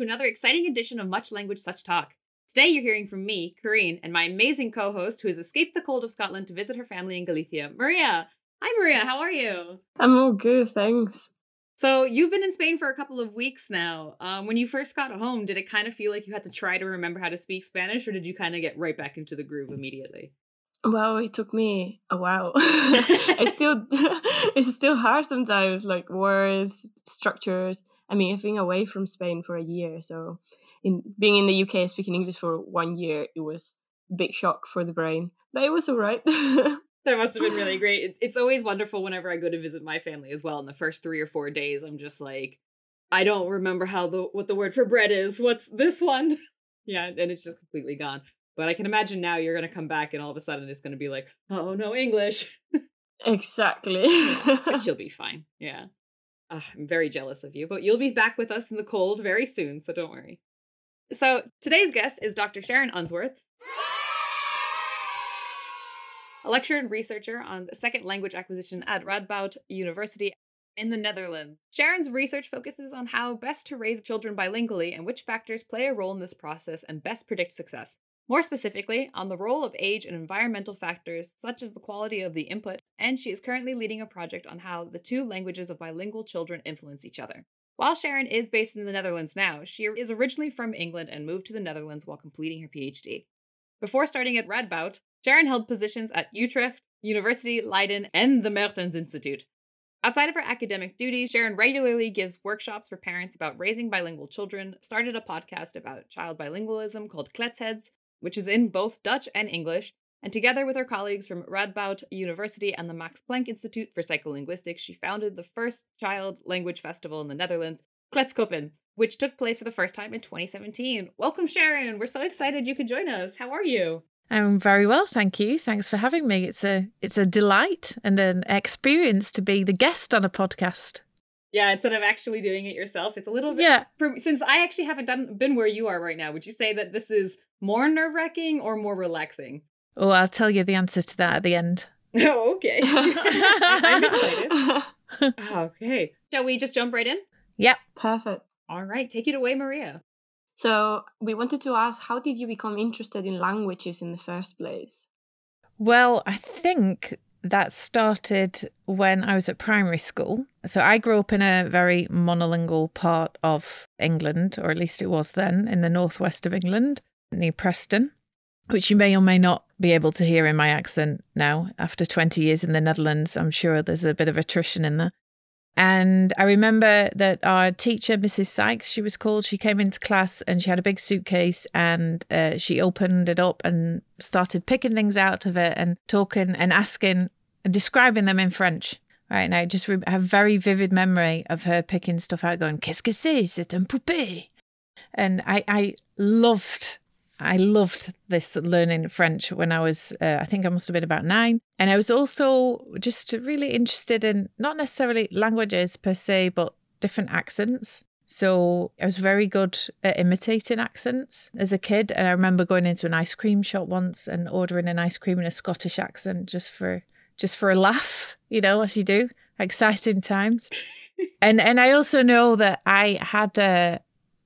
to another exciting edition of Much Language Such Talk. Today you're hearing from me, Corinne, and my amazing co-host who has escaped the cold of Scotland to visit her family in Galicia, Maria. Hi Maria, how are you? I'm all good, thanks. So you've been in Spain for a couple of weeks now. When you first got home, did it kind of feel like you had to try to remember how to speak Spanish, or did you kind of get right back into the groove immediately? Well, it took me a while. It's still hard sometimes, like words, structures. I mean, I've been away from Spain for a year, so being in the UK, speaking English for 1 year, it was a big shock for the brain, but it was all right. That must have been really great. It's always wonderful whenever I go to visit my family as well. In the first 3 or 4 days, I'm just like, I don't remember what the word for bread is. What's this one? Yeah, and it's just completely gone. But I can imagine now you're going to come back and all of a sudden it's going to be like, oh, no, English. Exactly. But you'll be fine. Yeah. I'm very jealous of you. But you'll be back with us in the cold very soon, so don't worry. So today's guest is Dr. Sharon Unsworth, a lecturer and researcher on second language acquisition at Radboud University in the Netherlands. Sharon's research focuses on how best to raise children bilingually and which factors play a role in this process and best predict success. More specifically, on the role of age and environmental factors, such as the quality of the input, and she is currently leading a project on how the two languages of bilingual children influence each other. While Sharon is based in the Netherlands now, she is originally from England and moved to the Netherlands while completing her PhD. Before starting at Radboud, Sharon held positions at Utrecht University, Leiden, and the Mertens Institute. Outside of her academic duties, Sharon regularly gives workshops for parents about raising bilingual children, started a podcast about child bilingualism called Kletsheads, which is in both Dutch and English, and together with her colleagues from Radboud University and the Max Planck Institute for Psycholinguistics, she founded the first child language festival in the Netherlands, Kletskoppen, which took place for the first time in 2017. Welcome, Sharon. We're so excited you could join us. How are you? I'm very well, thank you. Thanks for having me. It's a delight and an experience to be the guest on a podcast. Yeah, instead of actually doing it yourself, it's a little bit... Yeah. Since I actually haven't been where you are right now, would you say that this is more nerve-wracking or more relaxing? Oh, I'll tell you the answer to that at the end. Oh, okay. I'm excited. Okay. Shall we just jump right in? Yep. Perfect. All right. Take it away, Maria. So we wanted to ask, how did you become interested in languages in the first place? Well, I think... that started when I was at primary school. So I grew up in a very monolingual part of England, or at least it was then, in the northwest of England, near Preston, which you may or may not be able to hear in my accent now. After 20 years in the Netherlands, I'm sure there's a bit of attrition in there. And I remember that our teacher, Mrs. Sykes, she was called, she came into class and she had a big suitcase and she opened it up and started picking things out of it and talking and asking and describing them in French. Right. And I just have very vivid memory of her picking stuff out going, qu'est-ce que c'est? C'est un poupée. And I loved this learning French when I was, I think I must have been about 9. And I was also just really interested in not necessarily languages per se, but different accents. So I was very good at imitating accents as a kid. And I remember going into an ice cream shop once and ordering an ice cream in a Scottish accent just for a laugh, you know, as you do. Exciting times. And I also know that I had,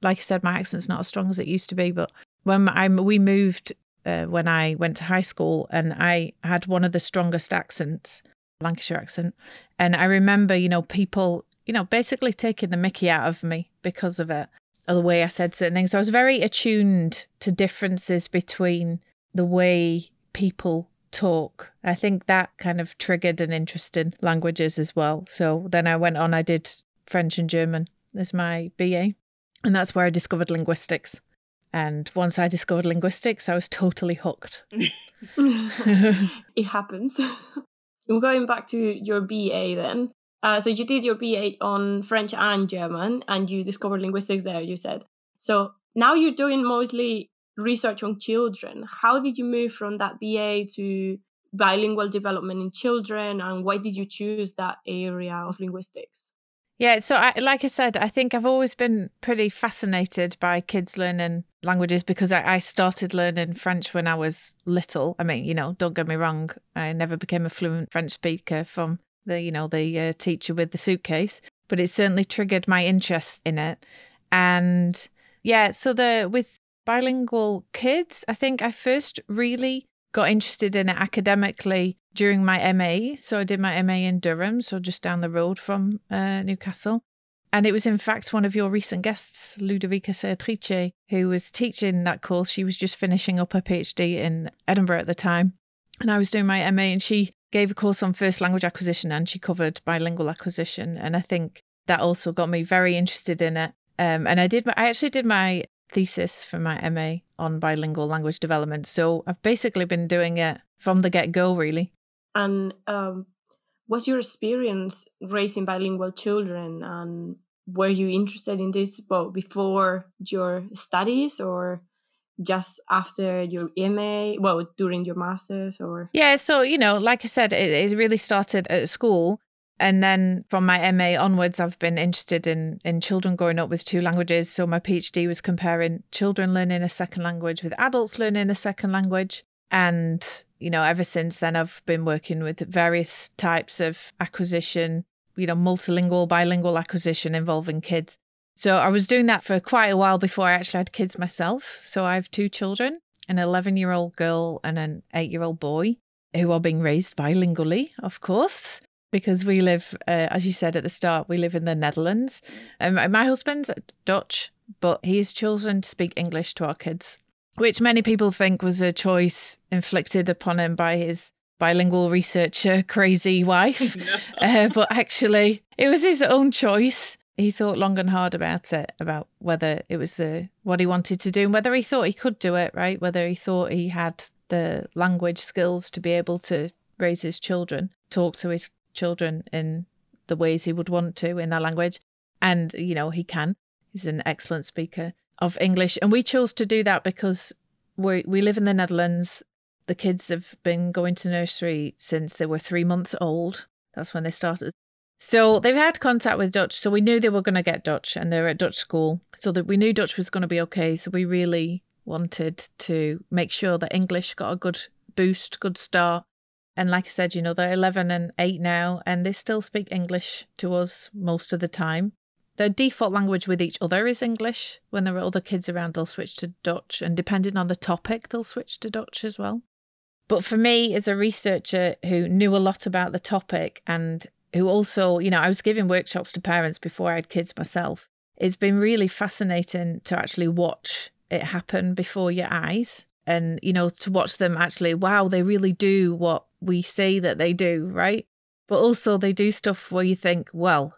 like I said, my accent's not as strong as it used to be, but when we moved when I went to high school, and I had one of the strongest accents, Lancashire accent. And I remember, you know, people, you know, basically taking the mickey out of me because of it, or the way I said certain things. So I was very attuned to differences between the way people talk. I think that kind of triggered an interest in languages as well. So then I went on, I did French and German as my BA. And that's where I discovered linguistics. And once I discovered linguistics, I was totally hooked. It happens. I'm going back to your BA then. So you did your BA on French and German, and you discovered linguistics there, you said. So now you're doing mostly research on children. How did you move from that BA to bilingual development in children, and why did you choose that area of linguistics? Yeah, so like I said, I think I've always been pretty fascinated by kids learning languages because I started learning French when I was little. I mean, you know, don't get me wrong, I never became a fluent French speaker from the teacher with the suitcase, but it certainly triggered my interest in it. And Yeah, so with bilingual kids, I think I first really got interested in it academically during my MA. So I did my MA in Durham, so just down the road from Newcastle. And it was, in fact, one of your recent guests, Ludovica Sertrici, who was teaching that course. She was just finishing up her PhD in Edinburgh at the time. And I was doing my MA, and she gave a course on first language acquisition, and she covered bilingual acquisition. And I think that also got me very interested in it. And I actually did my thesis for my MA on bilingual language development. So I've basically been doing it from the get-go, really. And what's your experience raising bilingual children, and were you interested in this before your studies or just after your MA, during your master's or? Yeah, so, like I said, it really started at school. And then from my MA onwards, I've been interested in children growing up with two languages. So my PhD was comparing children learning a second language with adults learning a second language. And, ever since then, I've been working with various types of acquisition, multilingual, bilingual acquisition involving kids. So I was doing that for quite a while before I actually had kids myself. So I have two children, an 11-year-old girl and an 8-year-old boy, who are being raised bilingually, of course, because we live, as you said at the start, we live in the Netherlands. My husband's Dutch, but he has chosen to speak English to our kids, which many people think was a choice inflicted upon him by his bilingual researcher, crazy wife. But actually, it was his own choice. He thought long and hard about it, about whether it was what he wanted to do and whether he thought he could do it, right? Whether he thought he had the language skills to be able to raise his children, talk to his children in the ways he would want to in their language. And, he can. He's an excellent speaker of English. And we chose to do that because we live in the Netherlands. The kids have been going to nursery since they were 3 months old. That's when they started. So they've had contact with Dutch. So we knew they were going to get Dutch, and they're at Dutch school. So that we knew Dutch was going to be okay. So we really wanted to make sure that English got a good boost, good start. And like I said, they're 11 and 8 now, and they still speak English to us most of the time. Their default language with each other is English. When there are other kids around, they'll switch to Dutch. And depending on the topic, they'll switch to Dutch as well. But for me, as a researcher who knew a lot about the topic and who also, I was giving workshops to parents before I had kids myself, it's been really fascinating to actually watch it happen before your eyes. And, to watch them actually, wow, they really do what we say that they do, right? But also they do stuff where you think, well,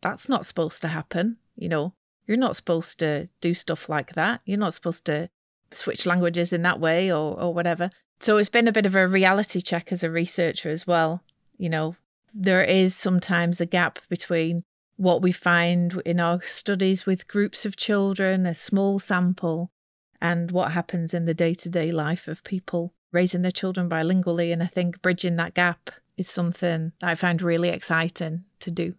that's not supposed to happen. You're not supposed to do stuff like that. You're not supposed to switch languages in that way or whatever. So it's been a bit of a reality check as a researcher as well. There is sometimes a gap between what we find in our studies with groups of children, a small sample, and what happens in the day-to-day life of people raising their children bilingually. And I think bridging that gap is something that I find really exciting to do.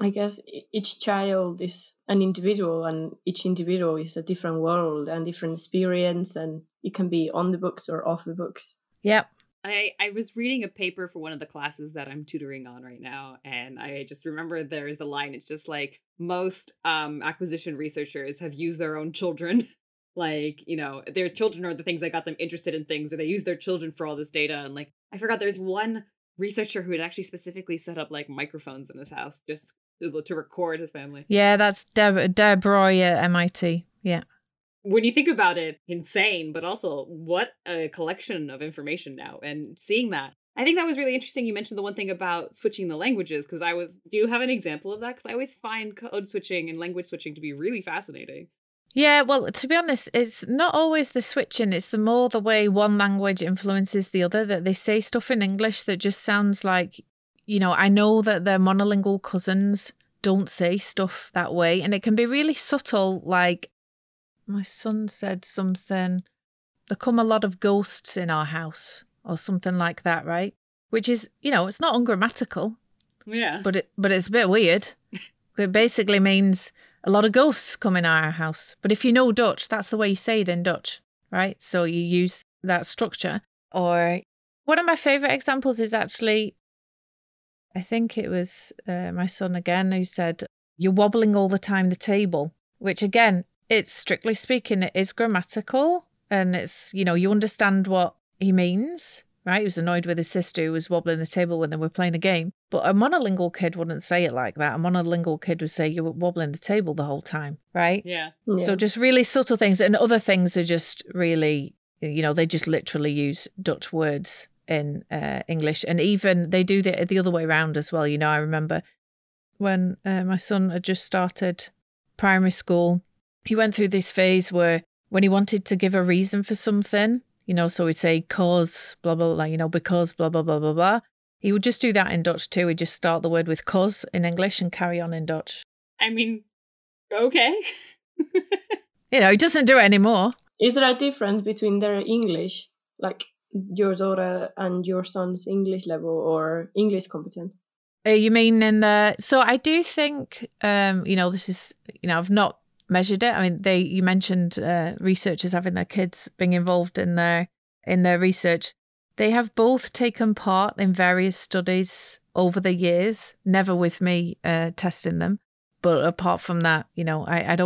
I guess each child is an individual, and each individual is a different world and different experience, and it can be on the books or off the books. Yep. I was reading a paper for one of the classes that I'm tutoring on right now, and I just remember there is a line, it's just like, most acquisition researchers have used their own children. Like, their children are the things that got them interested in things, or they use their children for all this data. And like, I forgot there's one researcher who had actually specifically set up like microphones in his house just to record his family. Yeah, that's Deb Roy at MIT. Yeah. When you think about it, insane, but also what a collection of information now. And seeing that, I think that was really interesting. You mentioned the one thing about switching the languages, because do you have an example of that? Because I always find code switching and language switching to be really fascinating. Yeah, well, to be honest, it's not always the switching. It's the way one language influences the other, that they say stuff in English that just sounds like, I know that their monolingual cousins don't say stuff that way. And it can be really subtle. Like my son said something, there come a lot of ghosts in our house or something like that, right? Which is, it's not ungrammatical. Yeah. But it's a bit weird. It basically means a lot of ghosts come in our house. But if you know Dutch, that's the way you say it in Dutch, right? So you use that structure. Or one of my favourite examples is actually, I think it was my son again who said, you're wobbling all the time the table, which again, it's strictly speaking, it is grammatical, and it's, you know, you understand what he means, right? He was annoyed with his sister who was wobbling the table when they were playing a game. But a monolingual kid wouldn't say it like that. A monolingual kid would say you were wobbling the table the whole time, right? Yeah. Yeah. So just really subtle things, and other things are just really, you know, they just literally use Dutch words in English. And even they do the other way around as well. You know, I remember when my son had just started primary school, he went through this phase where when he wanted to give a reason for something, you know, so he'd say cause, blah, blah, blah, you know, because, blah, blah, blah, blah, blah. He would just do that in Dutch too. He'd just start the word with cause in English and carry on in Dutch. I mean, okay. You know, he doesn't do it anymore. Is there a difference between their English, like your daughter and your son's English level or English competent? You mean in the... So I do think, you know, this is, you know, I've not measured it. I mean, you mentioned researchers having their kids being involved in their research. They have both taken part in various studies over the years, never with me testing them. But apart from that, you know, I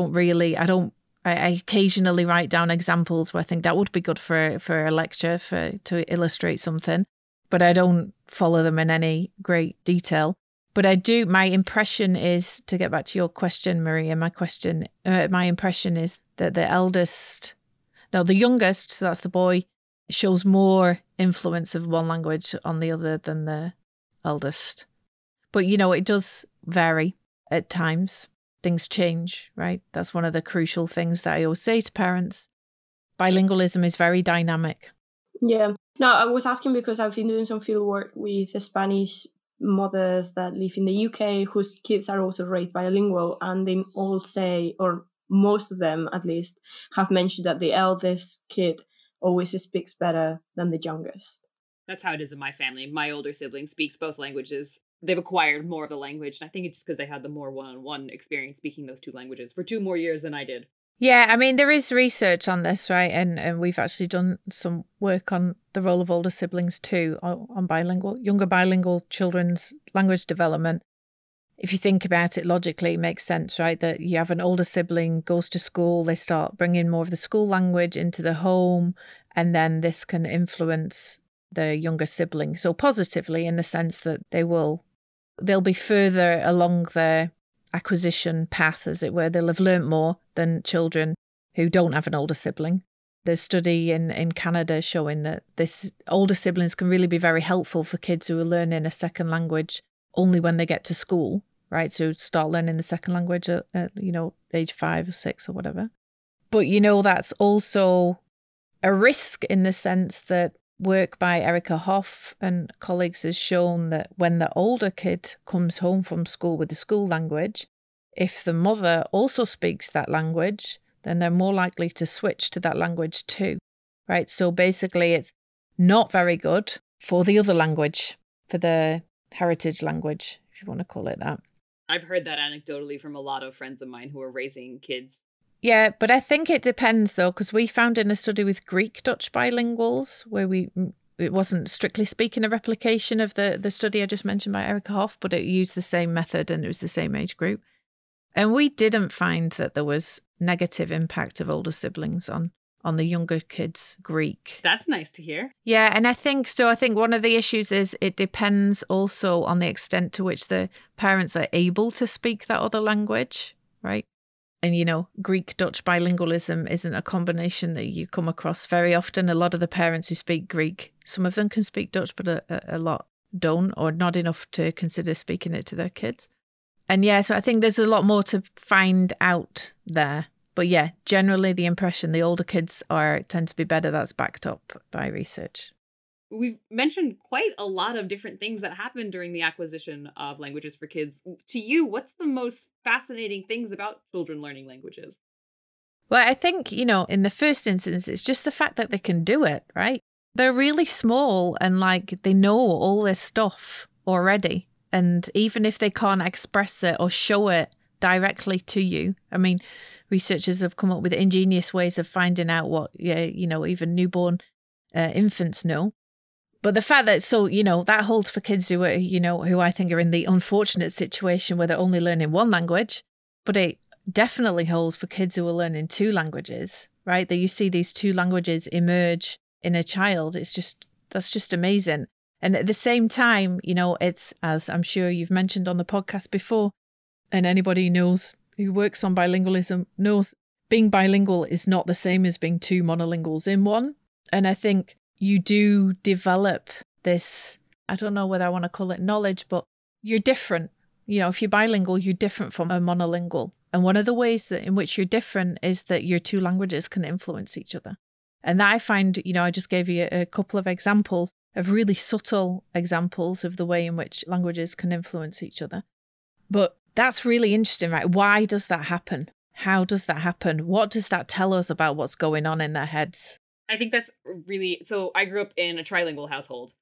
occasionally write down examples where I think that would be good for a lecture to illustrate something, but I don't follow them in any great detail. But I do, my impression is, to get back to your question, Maria, my impression is that the youngest, so that's the boy, shows more influence of one language on the other than the eldest. But, you know, it does vary at times. Things change, right? That's one of the crucial things that I always say to parents. Bilingualism is very dynamic. Yeah. No, I was asking because I've been doing some field work with the Spanish mothers that live in the UK whose kids are also raised bilingual, and they all say, or most of them at least, have mentioned that the eldest kid always speaks better than the youngest. That's how it is in my family. My older sibling speaks both languages. They've acquired more of the language, and I think it's just because they had the more one-on-one experience speaking those two languages for 2 more years than I did. Yeah, I mean, there is research on this, right? And we've actually done some work on the role of older siblings too, on younger bilingual children's language development. If you think about it logically, it makes sense, right? That you have an older sibling, goes to school, they start bringing more of the school language into the home, and then this can influence the younger sibling. So positively, in the sense that they'll be further along their acquisition path, as it were. They'll have learnt more than children who don't have an older sibling. There's a study in Canada showing that this older siblings can really be very helpful for kids who are learning a second language only when they get to school, right? So start learning the second language at you know, age 5 or 6 or whatever. But, you know, that's also a risk in the sense that work by Erica Hoff and colleagues has shown that when the older kid comes home from school with the school language, if the mother also speaks that language, then they're more likely to switch to that language too, right? So basically it's not very good for the other language, for the heritage language, if you want to call it that. I've heard that anecdotally from a lot of friends of mine who are raising kids. Yeah, but I think it depends, though, because we found in a study with Greek Dutch bilinguals where it wasn't strictly speaking a replication of the study I just mentioned by Erica Hoff, but it used the same method and it was the same age group. And we didn't find that there was negative impact of older siblings on the younger kids' Greek. That's nice to hear. Yeah, and I think one of the issues is it depends also on the extent to which the parents are able to speak that other language, right? And, you know, Greek-Dutch bilingualism isn't a combination that you come across very often. A lot of the parents who speak Greek, some of them can speak Dutch, but a lot don't, or not enough to consider speaking it to their kids. And yeah, so I think there's a lot more to find out there. But yeah, generally the impression the older kids tend to be better, that's backed up by research. We've mentioned quite a lot of different things that happen during the acquisition of languages for kids. To you, what's the most fascinating things about children learning languages? Well, I think, you know, in the first instance, it's just the fact that they can do it, right? They're really small and like they know all this stuff already. And even if they can't express it or show it directly to you, I mean, researchers have come up with ingenious ways of finding out what, you know, even newborn infants know. But the fact that, so, you know, that holds for kids who are, you know, who I think are in the unfortunate situation where they're only learning one language, but it definitely holds for kids who are learning two languages, right? That you see these two languages emerge in a child. It's just, that's just amazing. And at the same time, you know, it's, as I'm sure you've mentioned on the podcast before, and anybody knows who works on bilingualism knows, being bilingual is not the same as being two monolinguals in one. And I think you do develop this, I don't know whether I want to call it knowledge, but you're different. You know, if you're bilingual, you're different from a monolingual. And one of the ways that in which you're different is that your two languages can influence each other. And that I find, you know, I just gave you a couple of examples of really subtle examples of the way in which languages can influence each other. But that's really interesting, right? Why does that happen? How does that happen? What does that tell us about what's going on in their heads? I think that's really, so I grew up in a trilingual household.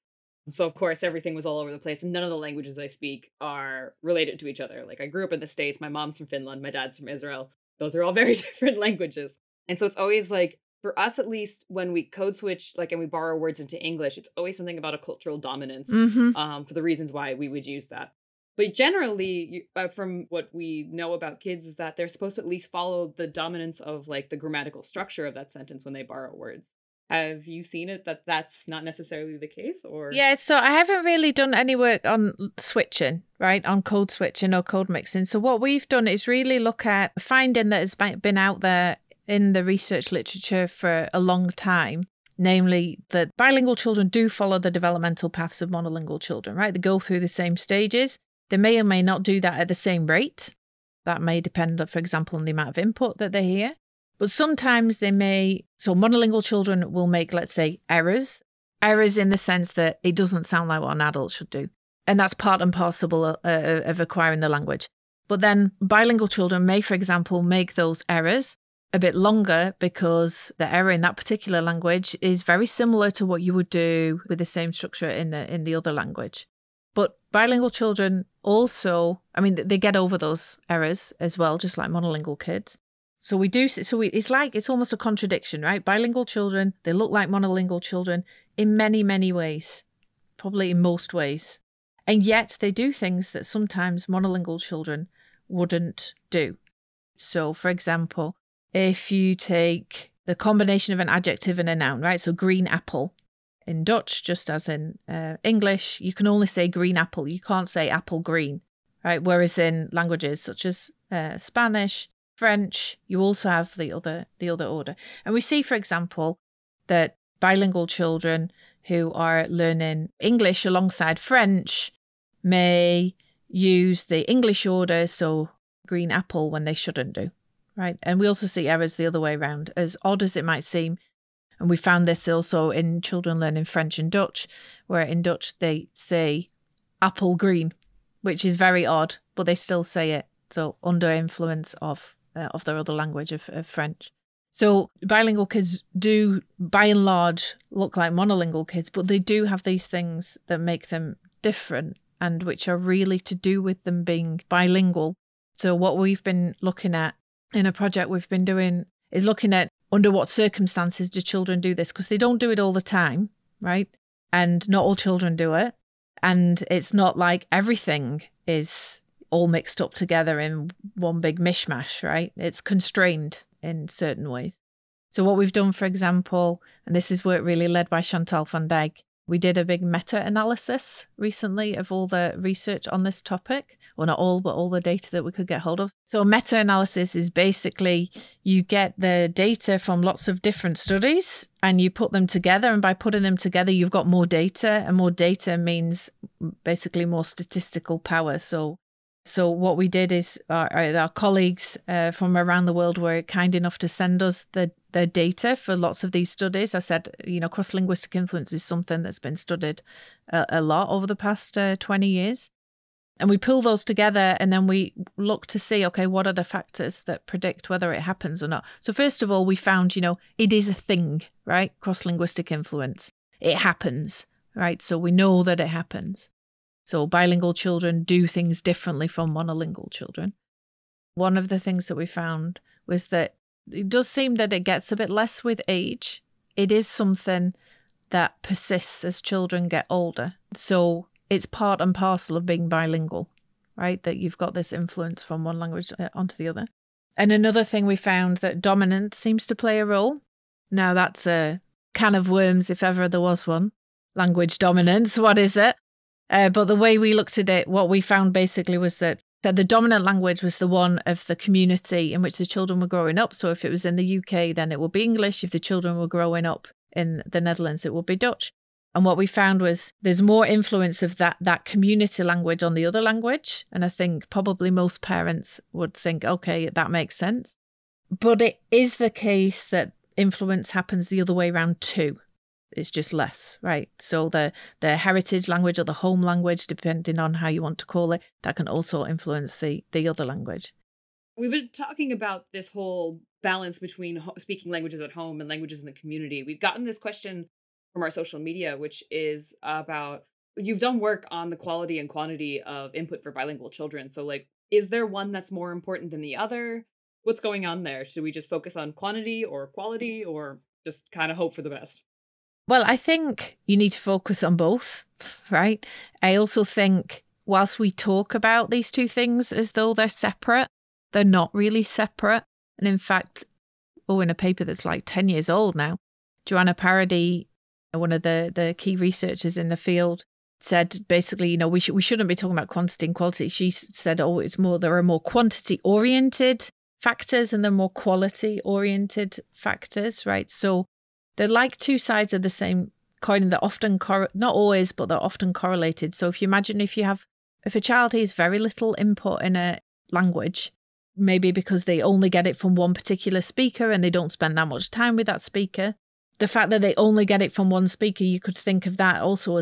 So, of course, everything was all over the place. And none of the languages I speak are related to each other. Like, I grew up in the States. My mom's from Finland. My dad's from Israel. Those are all very different languages. And so it's always like, for us, at least, when we code switch, like, and we borrow words into English, it's always something about a cultural dominance, for the reasons why we would use that. But generally, from what we know about kids, is that they're supposed to at least follow the dominance of, like, the grammatical structure of that sentence when they borrow words. Have you seen it that that's not necessarily the case? Or yeah, so I haven't really done any work on switching, right, on code switching or code mixing. So what we've done is really look at finding that has been out there in the research literature for a long time, namely that bilingual children do follow the developmental paths of monolingual children, right? They go through the same stages. They may or may not do that at the same rate. That may depend, for example, on the amount of input that they hear. But sometimes they may, so monolingual children will make, let's say, errors in the sense that it doesn't sound like what an adult should do. And that's part and parcel of acquiring the language. But then bilingual children may, for example, make those errors a bit longer because the error in that particular language is very similar to what you would do with the same structure in the other language. But bilingual children also, I mean, they get over those errors as well, just like monolingual kids. So we do. It's like it's almost a contradiction, right? Bilingual children, they look like monolingual children in many, many ways, probably in most ways. And yet they do things that sometimes monolingual children wouldn't do. So, for example, if you take the combination of an adjective and a noun, right? So green apple in Dutch, just as in English, you can only say green apple. You can't say apple green, right? Whereas in languages such as Spanish, French, you also have the other order. And we see, for example, that bilingual children who are learning English alongside French may use the English order, so green apple, when they shouldn't do, right? And we also see errors the other way around, as odd as it might seem. And we found this also in children learning French and Dutch, where in Dutch they say apple green, which is very odd, but they still say it. So under influence of their other language of French. So bilingual kids do, by and large, look like monolingual kids, but they do have these things that make them different and which are really to do with them being bilingual. So what we've been looking at in a project we've been doing is looking at under what circumstances do children do this, because they don't do it all the time, right? And not all children do it. And it's not like everything is all mixed up together in one big mishmash, right? It's constrained in certain ways. So what we've done, for example, and this is work really led by Chantal van Dijk, we did a big meta-analysis recently of all the research on this topic. Well, not all, but all the data that we could get hold of. So a meta-analysis is basically you get the data from lots of different studies and you put them together. And by putting them together, you've got more data. And more data means basically more statistical power. So what we did is our colleagues from around the world were kind enough to send us their data for lots of these studies. I said, you know, cross-linguistic influence is something that's been studied a lot over the past 20 years. And we pull those together and then we look to see, okay, what are the factors that predict whether it happens or not? So first of all, we found, you know, it is a thing, right? Cross-linguistic influence. It happens, right? So we know that it happens. So bilingual children do things differently from monolingual children. One of the things that we found was that it does seem that it gets a bit less with age. It is something that persists as children get older. So it's part and parcel of being bilingual, right? That you've got this influence from one language onto the other. And another thing we found that dominance seems to play a role. Now that's a can of worms if ever there was one. Language dominance, what is it? But the way we looked at it, what we found basically was that the dominant language was the one of the community in which the children were growing up. So if it was in the UK, then it would be English. If the children were growing up in the Netherlands, it would be Dutch. And what we found was there's more influence of that community language on the other language. And I think probably most parents would think, okay, that makes sense. But it is the case that influence happens the other way around too. It's just less, right? So the heritage language or the home language, depending on how you want to call it, that can also influence the other language. We've been talking about this whole balance between speaking languages at home and languages in the community. We've gotten this question from our social media, which is about, you've done work on the quality and quantity of input for bilingual children. So like, is there one that's more important than the other? What's going on there? Should we just focus on quantity or quality or just kind of hope for the best? Well, I think you need to focus on both, right? I also think whilst we talk about these two things as though they're separate, they're not really separate. And in fact, in a paper that's like 10 years old now, Joanna Paradis, one of the key researchers in the field, said basically, we shouldn't be talking about quantity and quality. She said, there are more quantity-oriented factors and there are more quality-oriented factors, right? So they're like two sides of the same coin. They're often, not always, but they're often correlated. So if you imagine if a child hears very little input in a language, maybe because they only get it from one particular speaker and they don't spend that much time with that speaker, the fact that they only get it from one speaker, you could think of that also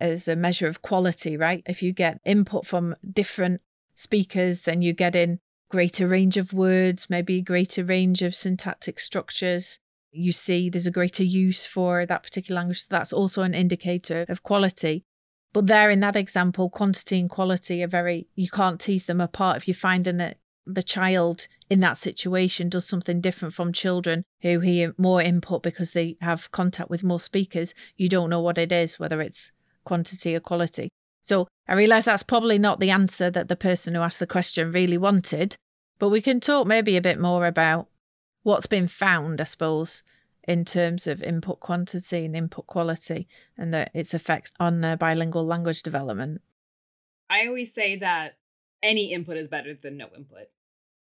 as a measure of quality, right? If you get input from different speakers, then you get in greater range of words, maybe a greater range of syntactic structures. You see there's a greater use for that particular language. So that's also an indicator of quality. But there in that example, quantity and quality are you can't tease them apart. If you're finding that the child in that situation does something different from children who hear more input because they have contact with more speakers, you don't know what it is, whether it's quantity or quality. So I realise that's probably not the answer that the person who asked the question really wanted, but we can talk maybe a bit more about what's been found, I suppose, in terms of input quantity and input quality and its effects on bilingual language development. I always say that any input is better than no input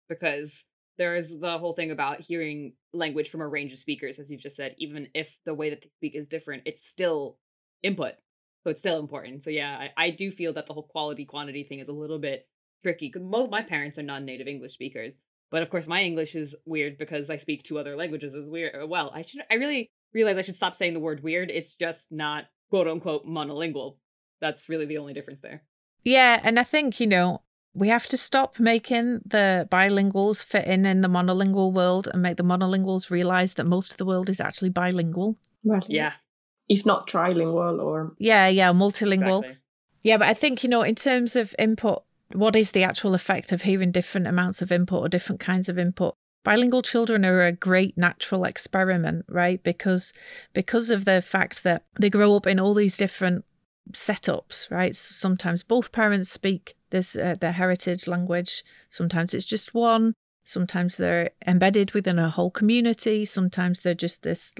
because there is the whole thing about hearing language from a range of speakers, as you've just said, even if the way that they speak is different, it's still input. So it's still important. So yeah, I do feel that the whole quality quantity thing is a little bit tricky because both my parents are non-native English speakers. But of course, my English is weird because I speak two other languages as weird. Well, I really realize I should stop saying the word weird. It's just not, quote unquote, monolingual. That's really the only difference there. Yeah. And I think, we have to stop making the bilinguals fit in the monolingual world and make the monolinguals realize that most of the world is actually bilingual. Right. Yeah. If not trilingual or... Yeah, multilingual. Exactly. Yeah, but I think, in terms of input, what is the actual effect of hearing different amounts of input or different kinds of input? Bilingual children are a great natural experiment, right? Because of the fact that they grow up in all these different setups, right? Sometimes both parents speak their heritage language. Sometimes it's just one. Sometimes they're embedded within a whole community. Sometimes they're just this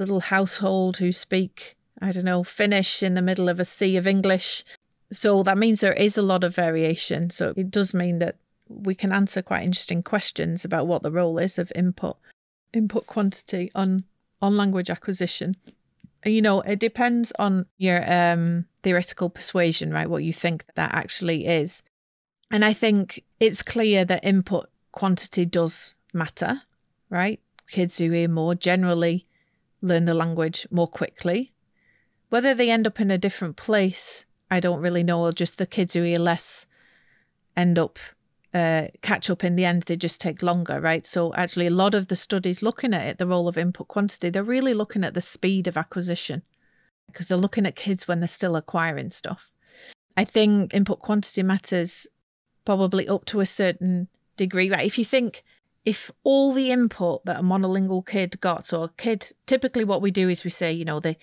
little household who speak, I don't know, Finnish in the middle of a sea of English. So that means there is a lot of variation. So it does mean that we can answer quite interesting questions about what the role is of input quantity on language acquisition. It depends on your theoretical persuasion, right? What you think that actually is. And I think it's clear that input quantity does matter, right? Kids who hear more generally learn the language more quickly. Whether they end up in a different place, I don't really know, or just the kids who hear less end up, catch up in the end, they just take longer, right? So actually a lot of the studies looking at it, the role of input quantity, they're really looking at the speed of acquisition because they're looking at kids when they're still acquiring stuff. I think input quantity matters probably up to a certain degree, right? If you think, if all the input that a monolingual kid got, or a kid, typically what we do is we say, the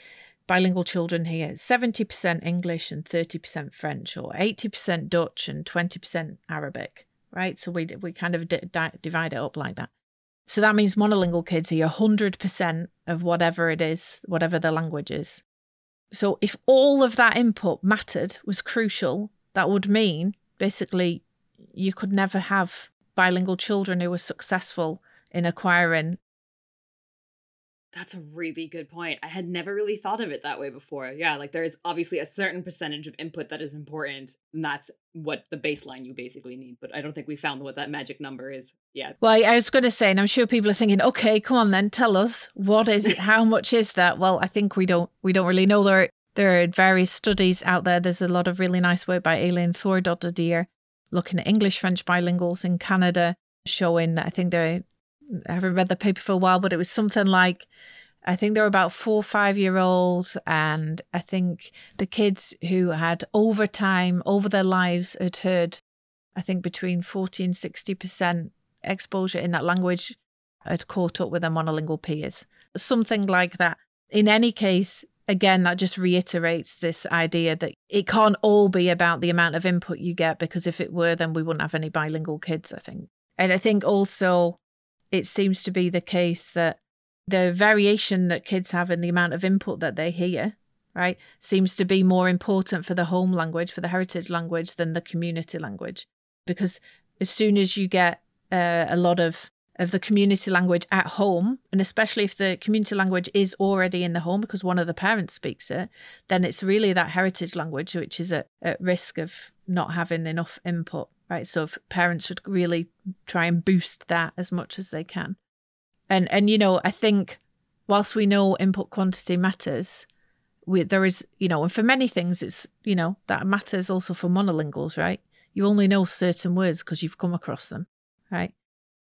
bilingual children here, 70% English and 30% French, or 80% Dutch and 20% Arabic. right? So we kind of divide it up like that. So that means monolingual kids are 100% of whatever it is, whatever the language is. So if all of that input mattered, was crucial, that would mean basically you could never have bilingual children who were successful in acquiring. That's a really good point. I had never really thought of it that way before. Yeah, like there is obviously a certain percentage of input that is important, and that's what the baseline you basically need. But I don't think we found what that magic number is yet. Well, I was going to say, and I'm sure people are thinking, okay, come on then, tell us, what is it? How much is that? Well, I think we don't really know. There are various studies out there. There's a lot of really nice work by Elin Thordardottir looking at English-French bilinguals in Canada, showing that I think they're, I haven't read the paper for a while, but it was something like, I think they were about 4 or 5 year olds. And I think the kids who had over time, over their lives, had heard, I think between 40 and 60% exposure in that language had caught up with their monolingual peers. Something like that. In any case, again, that just reiterates this idea that it can't all be about the amount of input you get, because if it were, then we wouldn't have any bilingual kids, I think. And I think also, it seems to be the case that the variation that kids have in the amount of input that they hear, right, seems to be more important for the home language, for the heritage language, than the community language. Because as soon as you get a lot of the community language at home, and especially if the community language is already in the home because one of the parents speaks it, then it's really that heritage language which is at risk of not having enough input. Right, so parents should really try and boost that as much as they can. And you know, I think whilst we know input quantity matters, there is, you know, and for many things it's, you know, that matters also for monolinguals, right? You only know certain words because you've come across them, right?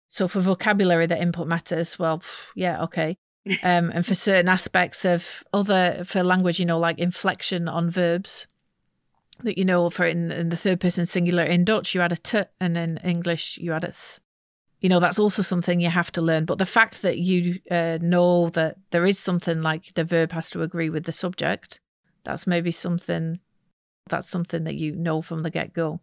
So for vocabulary, the input matters. Well, yeah, okay. And for certain aspects of for language, you know, like inflection on verbs, that you know, for in the third person singular in Dutch, you add a t, and in English, you add a s. You know, that's also something you have to learn. But the fact that you know that there is something like the verb has to agree with the subject, that's maybe something, that's something that you know from the get-go.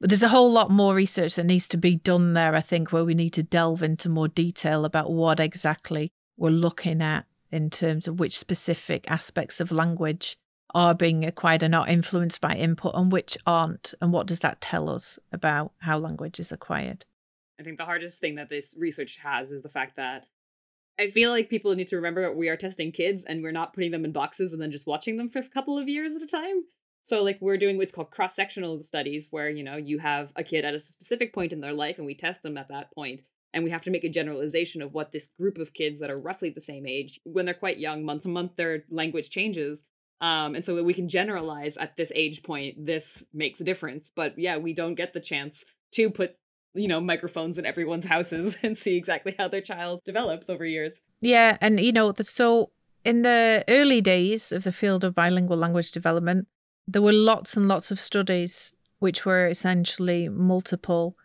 But there's a whole lot more research that needs to be done there, I think, where we need to delve into more detail about what exactly we're looking at in terms of which specific aspects of language are being acquired and are influenced by input and which aren't, and what does that tell us about how language is acquired? I think the hardest thing that this research has is the fact that I feel like people need to remember that we are testing kids and we're not putting them in boxes and then just watching them for a couple of years at a time. So like we're doing what's called cross-sectional studies where, you know, you have a kid at a specific point in their life and we test them at that point. And we have to make a generalization of what this group of kids that are roughly the same age, when they're quite young, month to month, their language changes. And so that we can generalize at this age point, this makes a difference. But yeah, we don't get the chance to put, you know, microphones in everyone's houses and see exactly how their child develops over years. Yeah. And, you know, so in the early days of the field of bilingual language development, there were lots and lots of studies which were essentially multiple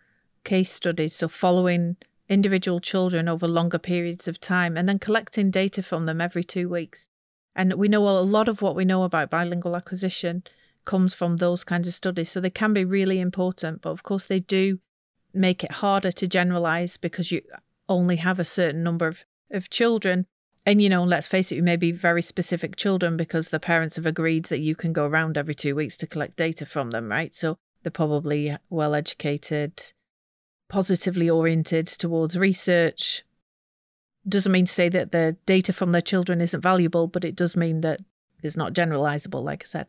case studies. So following individual children over longer periods of time and then collecting data from them every 2 weeks. And we know a lot of what we know about bilingual acquisition comes from those kinds of studies. So they can be really important. But of course, they do make it harder to generalize because you only have a certain number of children. And, you know, let's face it, you may be very specific children because the parents have agreed that you can go around every 2 weeks to collect data from them, right? So they're probably well-educated, positively oriented towards research. Doesn't mean to say that the data from their children isn't valuable, but it does mean that it's not generalizable, like I said.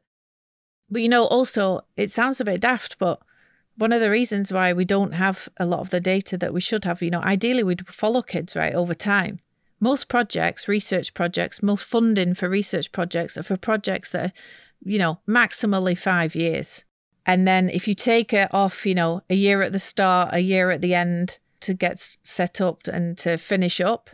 But, you know, also, it sounds a bit daft, but one of the reasons why we don't have a lot of the data that we should have, you know, ideally we'd follow kids, right, over time. Most projects, research projects, most funding for research projects are for projects that are, you know, maximally 5 years. And then if you take it off, you know, a year at the start, a year at the end to get set up and to finish up,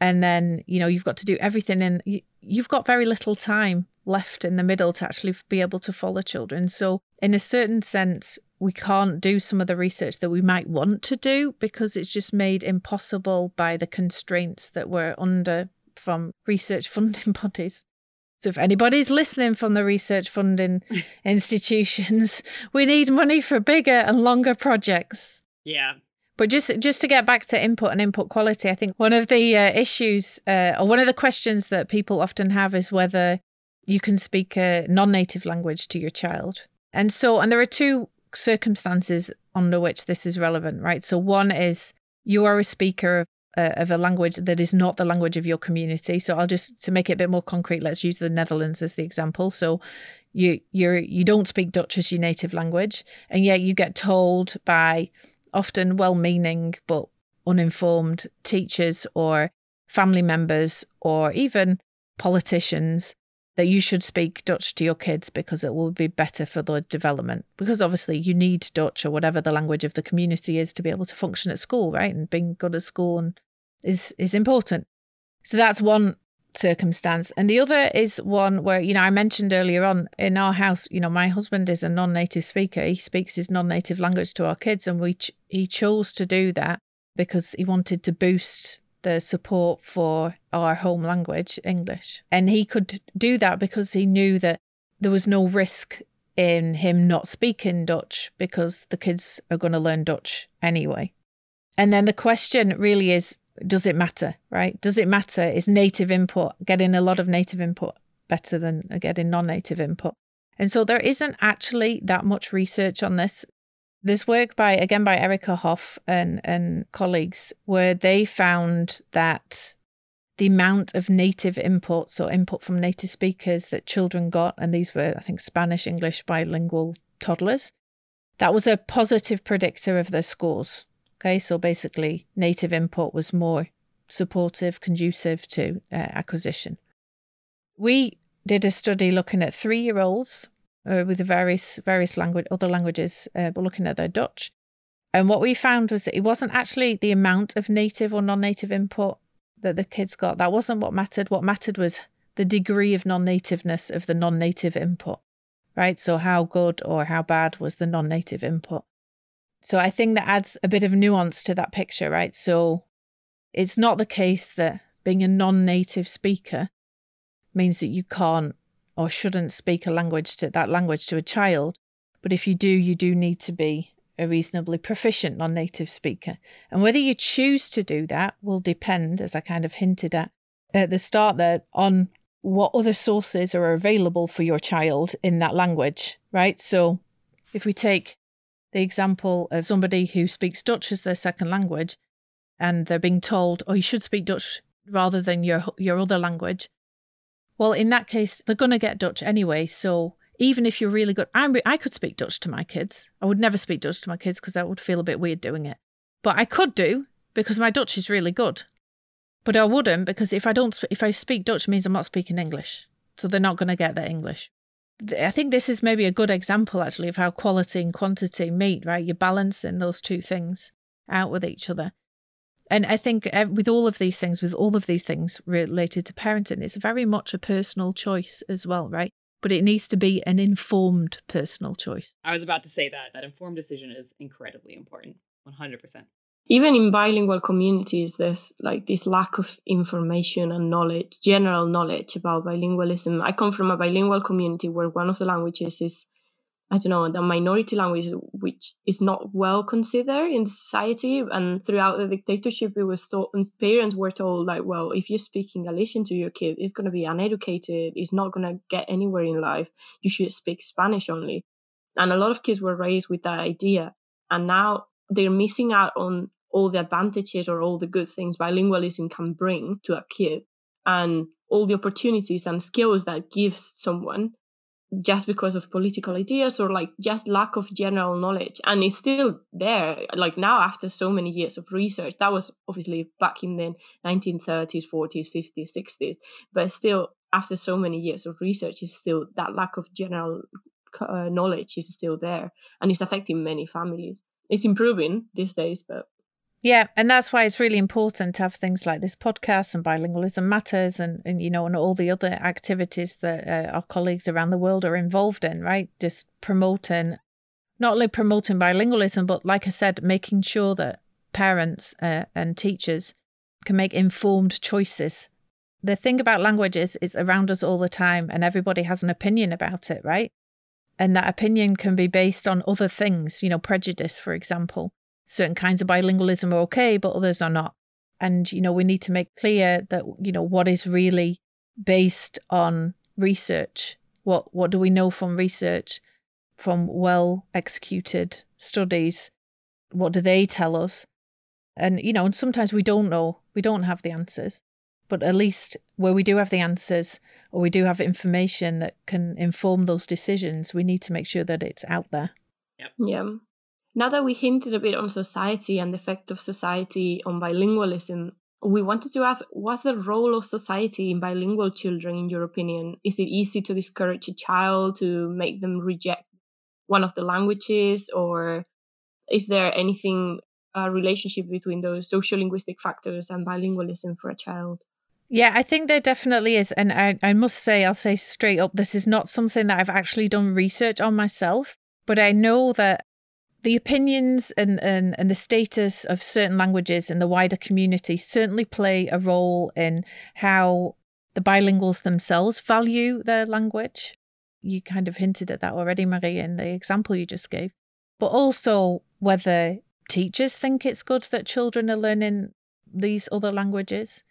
and then, you know, you've got to do everything and you've got very little time left in the middle to actually be able to follow children. So in a certain sense, we can't do some of the research that we might want to do because it's just made impossible by the constraints that we're under from research funding bodies. So if anybody's listening from the research funding institutions, we need money for bigger and longer projects. Yeah. But just to get back to input and input quality, I think one of the issues or one of the questions that people often have is whether you can speak a non-native language to your child. And so, and there are two circumstances under which this is relevant, right? So one is you are a speaker of a language that is not the language of your community. So I'll just, to make it a bit more concrete, let's use the Netherlands as the example. So you don't speak Dutch as your native language, and yet you get told by often well-meaning but uninformed teachers or family members or even politicians that you should speak Dutch to your kids because it will be better for their development. Because obviously you need Dutch or whatever the language of the community is to be able to function at school, right? And being good at school and is important. So that's one circumstance. And the other is one where, you know, I mentioned earlier on in our house, you know, my husband is a non-native speaker. He speaks his non-native language to our kids, and he chose to do that because he wanted to boost the support for our home language, English. And he could do that because he knew that there was no risk in him not speaking Dutch because the kids are going to learn Dutch anyway. And then the question really is, does it matter, right? Does it matter? Is native input, getting a lot of native input, better than getting non-native input? And so there isn't actually that much research on this. There's work by Erica Hoff and colleagues where they found that the amount of native inputs or input from native speakers that children got, and these were, I think, Spanish, English, bilingual toddlers, that was a positive predictor of their scores. Okay, so basically native input was more supportive, conducive to acquisition. We did a study looking at 3-year-olds with the various other languages, but looking at their Dutch. And what we found was that it wasn't actually the amount of native or non-native input that the kids got. That wasn't what mattered. What mattered was the degree of non-nativeness of the non-native input, right? So how good or how bad was the non-native input? So I think that adds a bit of nuance to that picture, right? So it's not the case that being a non-native speaker means that you can't or shouldn't speak that language to a child. But if you do need to be a reasonably proficient non-native speaker. And whether you choose to do that will depend, as I kind of hinted at the start there, on what other sources are available for your child in that language, right? So if we take the example of somebody who speaks Dutch as their second language and they're being told, oh, you should speak Dutch rather than your other language, well, in that case, they're going to get Dutch anyway. So even if you're really good, I could speak Dutch to my kids. I would never speak Dutch to my kids because I would feel a bit weird doing it. But I could do because my Dutch is really good. But I wouldn't because if I speak Dutch, it means I'm not speaking English. So they're not going to get their English. I think this is maybe a good example, actually, of how quality and quantity meet, right? You're balancing those two things out with each other. And I think with all of these things related to parenting, it's very much a personal choice as well, right? But it needs to be an informed personal choice. I was about to say that informed decision is incredibly important, 100%. Even in bilingual communities, there's like this lack of information and knowledge, general knowledge about bilingualism. I come from a bilingual community where one of the languages is, I don't know, the minority language, which is not well considered in society. And throughout the dictatorship, it was taught, and parents were told, like, well, if you're speaking Galician to your kid, it's going to be uneducated, it's not going to get anywhere in life, you should speak Spanish only. And a lot of kids were raised with that idea. And now they're missing out on all the advantages or all the good things bilingualism can bring to a kid and all the opportunities and skills that gives someone, just because of political ideas or like just lack of general knowledge. And it's still there, like now after so many years of research. That was obviously back in the 1930s, 40s, 50s, 60s, but still after so many years of research, is still that lack of general knowledge is still there, and it's affecting many families. It's improving these days, but yeah, and that's why it's really important to have things like this podcast and Bilingualism Matters and you know, and all the other activities that our colleagues around the world are involved in, right? Just promoting, not only promoting bilingualism, but like I said, making sure that parents and teachers can make informed choices The thing about language is it's around us all the time and everybody has an opinion about it, right? And that opinion can be based on other things, you know, prejudice, for example. Certain kinds of bilingualism are okay, but others are not. And, you know, we need to make clear that, you know, what is really based on research? What do we know from research, from well-executed studies? What do they tell us? And, you know, and sometimes we don't know. We don't have the answers. But at least where we do have the answers or we do have information that can inform those decisions, we need to make sure that it's out there. Yep. Yeah. Now that we hinted a bit on society and the effect of society on bilingualism, we wanted to ask, what's the role of society in bilingual children, in your opinion? Is it easy to discourage a child, to make them reject one of the languages? Or is there anything, a relationship between those sociolinguistic factors and bilingualism for a child? Yeah, I think there definitely is. And I must say, I'll say straight up, this is not something that I've actually done research on myself, but I know that the opinions and the status of certain languages in the wider community certainly play a role in how the bilinguals themselves value their language. You kind of hinted at that already, Marie, in the example you just gave. But also whether teachers think it's good that children are learning these other languages.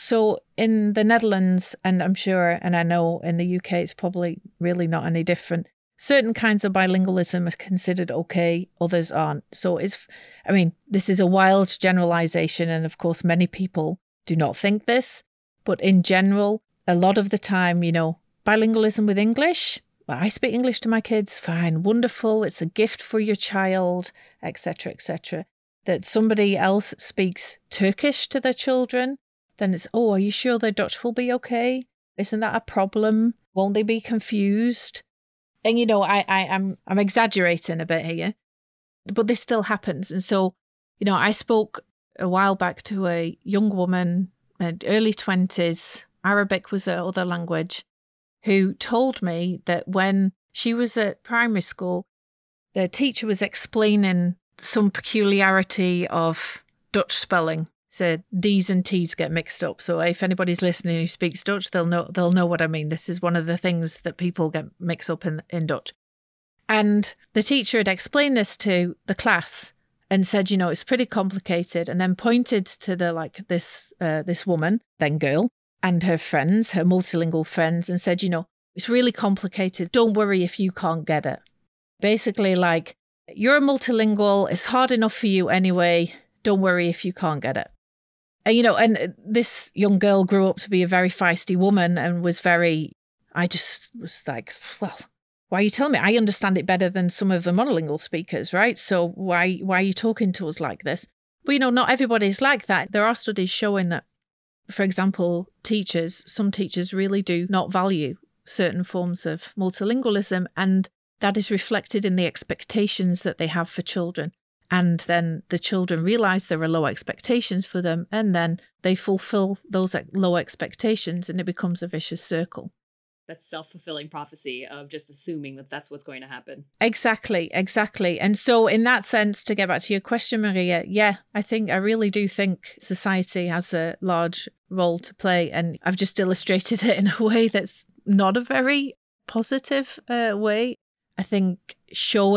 So in the Netherlands, and I'm sure, and I know in the UK, it's probably really not any different. Certain kinds of bilingualism are considered okay, others aren't. So it's, I mean, this is a wild generalization. And of course, many people do not think this. But in general, a lot of the time, you know, bilingualism with English, well, I speak English to my kids, fine, wonderful. It's a gift for your child, etc., etc. That somebody else speaks Turkish to their children, then it's, oh, are you sure their Dutch will be okay? Isn't that a problem? Won't they be confused? And, you know, I'm exaggerating a bit here, but this still happens. And so, you know, I spoke a while back to a young woman, early 20s, Arabic was her other language, who told me that when she was at primary school, the teacher was explaining some peculiarity of Dutch spelling. So D's and T's get mixed up. So if anybody's listening who speaks Dutch, they'll know what I mean. This is one of the things that people get mixed up in Dutch. And the teacher had explained this to the class and said, you know, it's pretty complicated, and then pointed to the this woman, then girl, and her friends, her multilingual friends, and said, you know, it's really complicated. Don't worry if you can't get it. Basically, like, you're a multilingual. It's hard enough for you anyway. Don't worry if you can't get it. And, you know, and this young girl grew up to be a very feisty woman and was very, I just was like, well, why are you telling me? I understand it better than some of the monolingual speakers, right? So why are you talking to us like this? But, you know, not everybody's like that. There are studies showing that, for example, some teachers really do not value certain forms of multilingualism, and that is reflected in the expectations that they have for children. And then the children realise there are low expectations for them, and then they fulfil those low expectations, and it becomes a vicious circle. That's self-fulfilling prophecy of just assuming that that's what's going to happen. Exactly. And so in that sense, to get back to your question, Maria, yeah, I really do think society has a large role to play. And I've just illustrated it in a way that's not a very positive way. I think so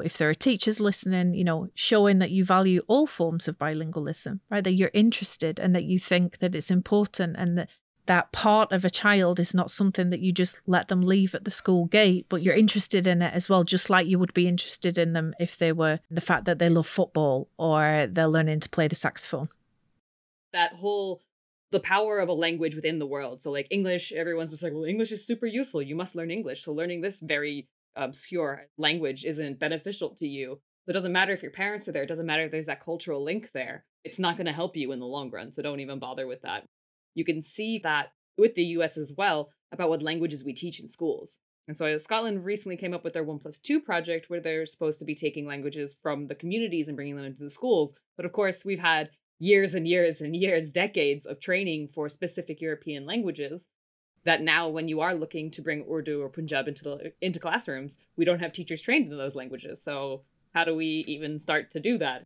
if there are teachers listening, you know, showing that you value all forms of bilingualism, right? That you're interested and that you think that it's important, and that part of a child is not something that you just let them leave at the school gate, but you're interested in it as well, just like you would be interested in them if they were the fact that they love football or they're learning to play the saxophone. That whole, the power of a language within the world. So like English, everyone's just like, well, English is super useful. You must learn English. So learning this very obscure language isn't beneficial to you. So it doesn't matter if your parents are there. It doesn't matter if there's that cultural link there. It's not going to help you in the long run. So don't even bother with that. You can see that with the US as well about what languages we teach in schools. And so Scotland recently came up with their 1+2 project, where they're supposed to be taking languages from the communities and bringing them into the schools. But of course, we've had years and years and years, decades of training for specific European languages that now when you are looking to bring Urdu or Punjab into classrooms, we don't have teachers trained in those languages. So how do we even start to do that?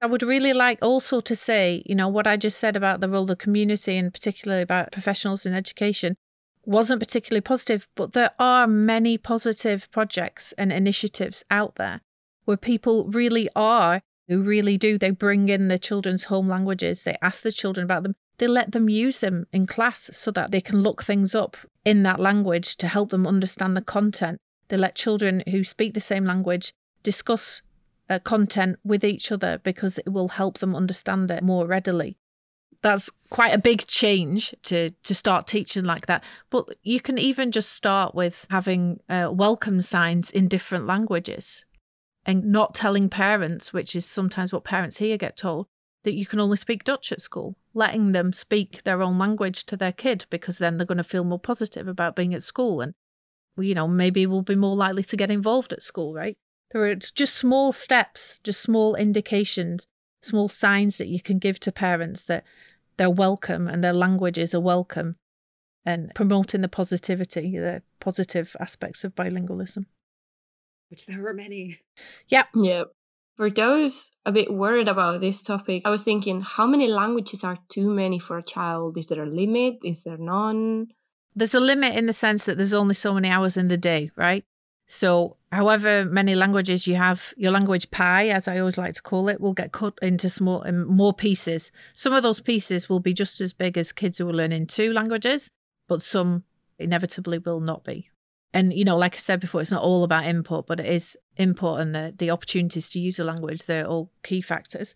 I would really like also to say, you know, what I just said about the role of the community and particularly about professionals in education wasn't particularly positive, but there are many positive projects and initiatives out there where people really are, who really do, they bring in the children's home languages, they ask the children about them, they let them use them in class so that they can look things up in that language to help them understand the content. They let children who speak the same language discuss content with each other because it will help them understand it more readily. That's quite a big change to start teaching like that. But you can even just start with having welcome signs in different languages and not telling parents, which is sometimes what parents here get told, that you can only speak Dutch at school, letting them speak their own language to their kid, because then they're going to feel more positive about being at school. And, you know, maybe we'll be more likely to get involved at school, right? There are just small steps, just small indications, small signs that you can give to parents that they're welcome and their languages are welcome, and promoting the positivity, the positive aspects of bilingualism. Which there were many. Yeah. Yeah. For those a bit worried about this topic, I was thinking, how many languages are too many for a child? Is there a limit? Is there none? There's a limit in the sense that there's only so many hours in the day, right? So however many languages you have, your language pie, as I always like to call it, will get cut into small and more pieces. Some of those pieces will be just as big as kids who are learning two languages, but some inevitably will not be. And, you know, like I said before, it's not all about input, but it is input and the opportunities to use a language. They're all key factors.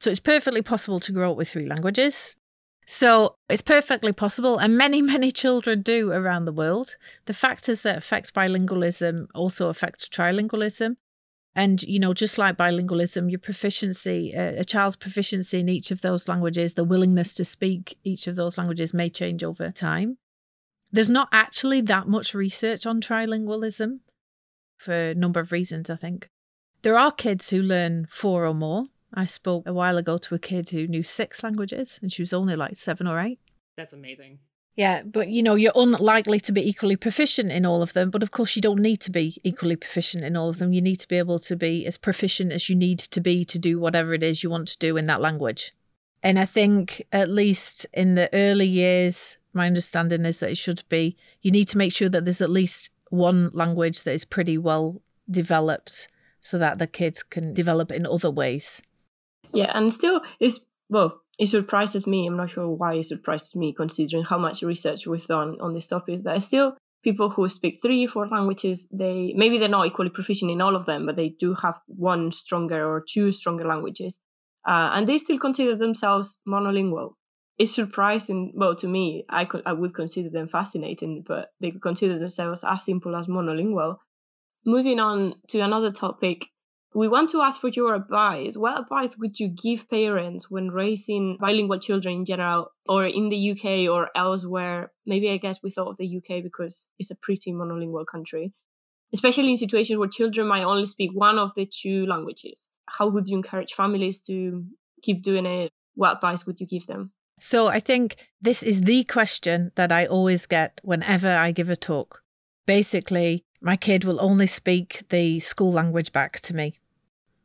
So it's perfectly possible to grow up with three languages. So it's perfectly possible. And many, many children do around the world. The factors that affect bilingualism also affect trilingualism. And, you know, just like bilingualism, your proficiency, a child's proficiency in each of those languages, the willingness to speak each of those languages may change over time. There's not actually that much research on trilingualism for a number of reasons, I think. There are kids who learn four or more. I spoke a while ago to a kid who knew six languages and she was only like 7 or 8. That's amazing. Yeah, but you know, you're unlikely to be equally proficient in all of them. But of course, you don't need to be equally proficient in all of them. You need to be able to be as proficient as you need to be to do whatever it is you want to do in that language. And I think at least in the early years, my understanding is that it should be, you need to make sure that there's at least one language that is pretty well developed so that the kids can develop in other ways. Yeah, and still, it surprises me. I'm not sure why it surprises me, considering how much research we've done on this topic, that still people who speak 3 or 4 languages, maybe they're not equally proficient in all of them, but they do have one stronger or two stronger languages. And they still consider themselves monolingual. It's surprising, to me, I would consider them fascinating, but they consider themselves as simple as monolingual. Moving on to another topic, we want to ask for your advice. What advice would you give parents when raising bilingual children in general, or in the UK or elsewhere? Maybe I guess we thought of the UK because it's a pretty monolingual country, especially in situations where children might only speak one of the two languages. How would you encourage families to keep doing it? What advice would you give them? So I think this is the question that I always get whenever I give a talk. Basically, my kid will only speak the school language back to me.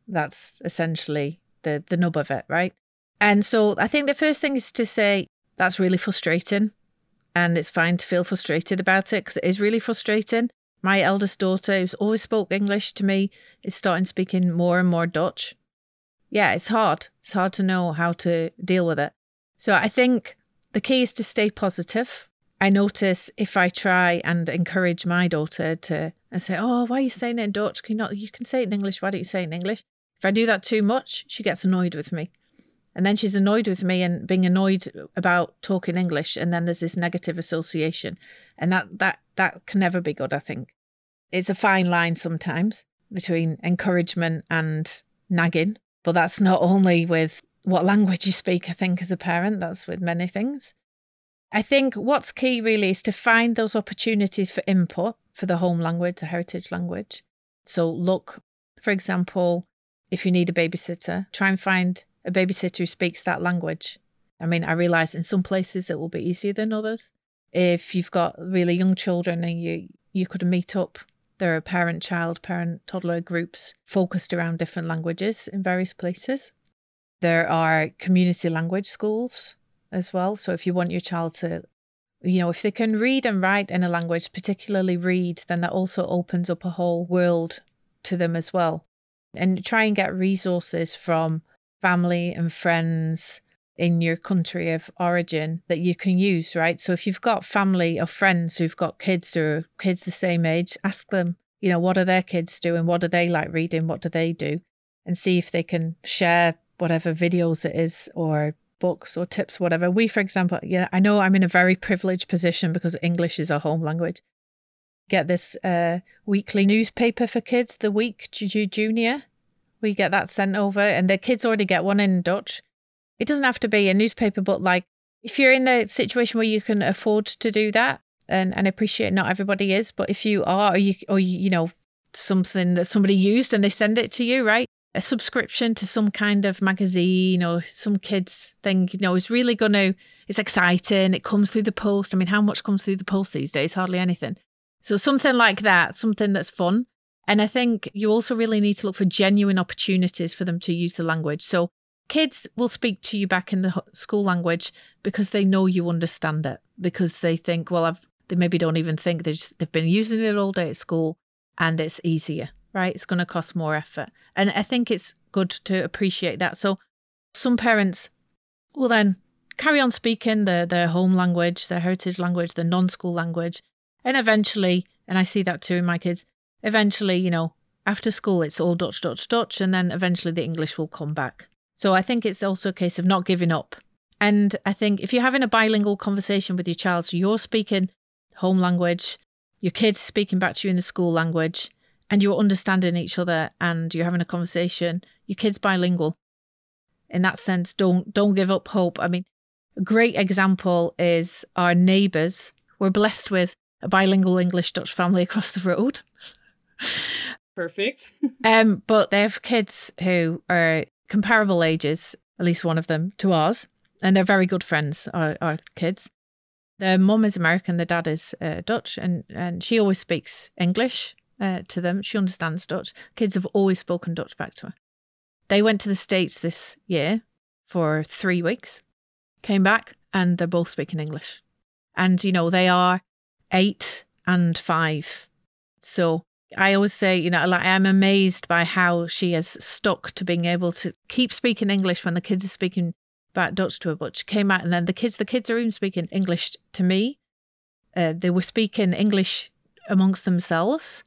That's essentially the nub of it, right? And so I think the first thing is to say, that's really frustrating. And it's fine to feel frustrated about it because it is really frustrating. My eldest daughter, who's always spoke English to me, is starting speaking more and more Dutch. Yeah, it's hard. It's hard to know how to deal with it. So I think the key is to stay positive. I notice if I try and encourage my daughter and say, oh, why are you saying it in Dutch? You can say it in English. Why don't you say it in English? If I do that too much, she gets annoyed with me. And then she's annoyed with me and being annoyed about talking English. And then there's this negative association. And that can never be good, I think. It's a fine line sometimes between encouragement and nagging. But that's not only with what language you speak, I think, as a parent. That's with many things. I think what's key really is to find those opportunities for input for the home language, the heritage language. So look, for example, if you need a babysitter, try and find a babysitter who speaks that language. I mean, I realise in some places it will be easier than others. If you've got really young children and you could meet up, there are parent-child, parent-toddler groups focused around different languages in various places. There are community language schools as well. So if you want your child to, you know, if they can read and write in a language, particularly read, then that also opens up a whole world to them as well. And try and get resources from family and friends in your country of origin that you can use, right? So if you've got family or friends who've got kids or kids the same age, ask them, you know, what are their kids doing? What do they like reading? What do they do? And see if they can share whatever videos it is or books or tips, whatever. We, for example, you know, I know I'm in a very privileged position because English is our home language. Get this weekly newspaper for kids, The Week Junior. We get that sent over, and the kids already get one in Dutch. It doesn't have to be a newspaper, but like if you're in the situation where you can afford to do that, and appreciate not everybody is, but if you are, or you know, something that somebody used and they send it to you, right? A subscription to some kind of magazine or some kids thing, you know, is really going to, it's exciting. It comes through the post. I mean, how much comes through the post these days? Hardly anything. So something like that, something that's fun. And I think you also really need to look for genuine opportunities for them to use the language. So kids will speak to you back in the school language because they know you understand it, because they think, well, they maybe don't even think, they've been using it all day at school and it's easier, right? It's going to cost more effort. And I think it's good to appreciate that. So some parents will then carry on speaking their home language, their heritage language, their non-school language. And eventually, and I see that too in my kids, eventually, you know, after school, it's all Dutch. And then eventually the English will come back. So I think it's also a case of not giving up. And I think if you're having a bilingual conversation with your child, so you're speaking home language, your kid's speaking back to you in the school language, and you're understanding each other and you're having a conversation, your kid's bilingual. In that sense, don't give up hope. I mean, a great example is our neighbours. We're blessed with a bilingual English-Dutch family across the road. Perfect. But they have kids who are comparable ages, at least one of them, to ours. And they're very good friends, our kids. Their mum is American, their dad is Dutch, and she always speaks English to them. She understands Dutch. Kids have always spoken Dutch back to her. They went to the States this year for 3 weeks, came back, and they're both speaking English. And, you know, they are 8 and 5. So I always say, you know, like I'm amazed by how she has stuck to being able to keep speaking English when the kids are speaking back Dutch to her. But she came out and then the kids are even speaking English to me. They were speaking English amongst themselves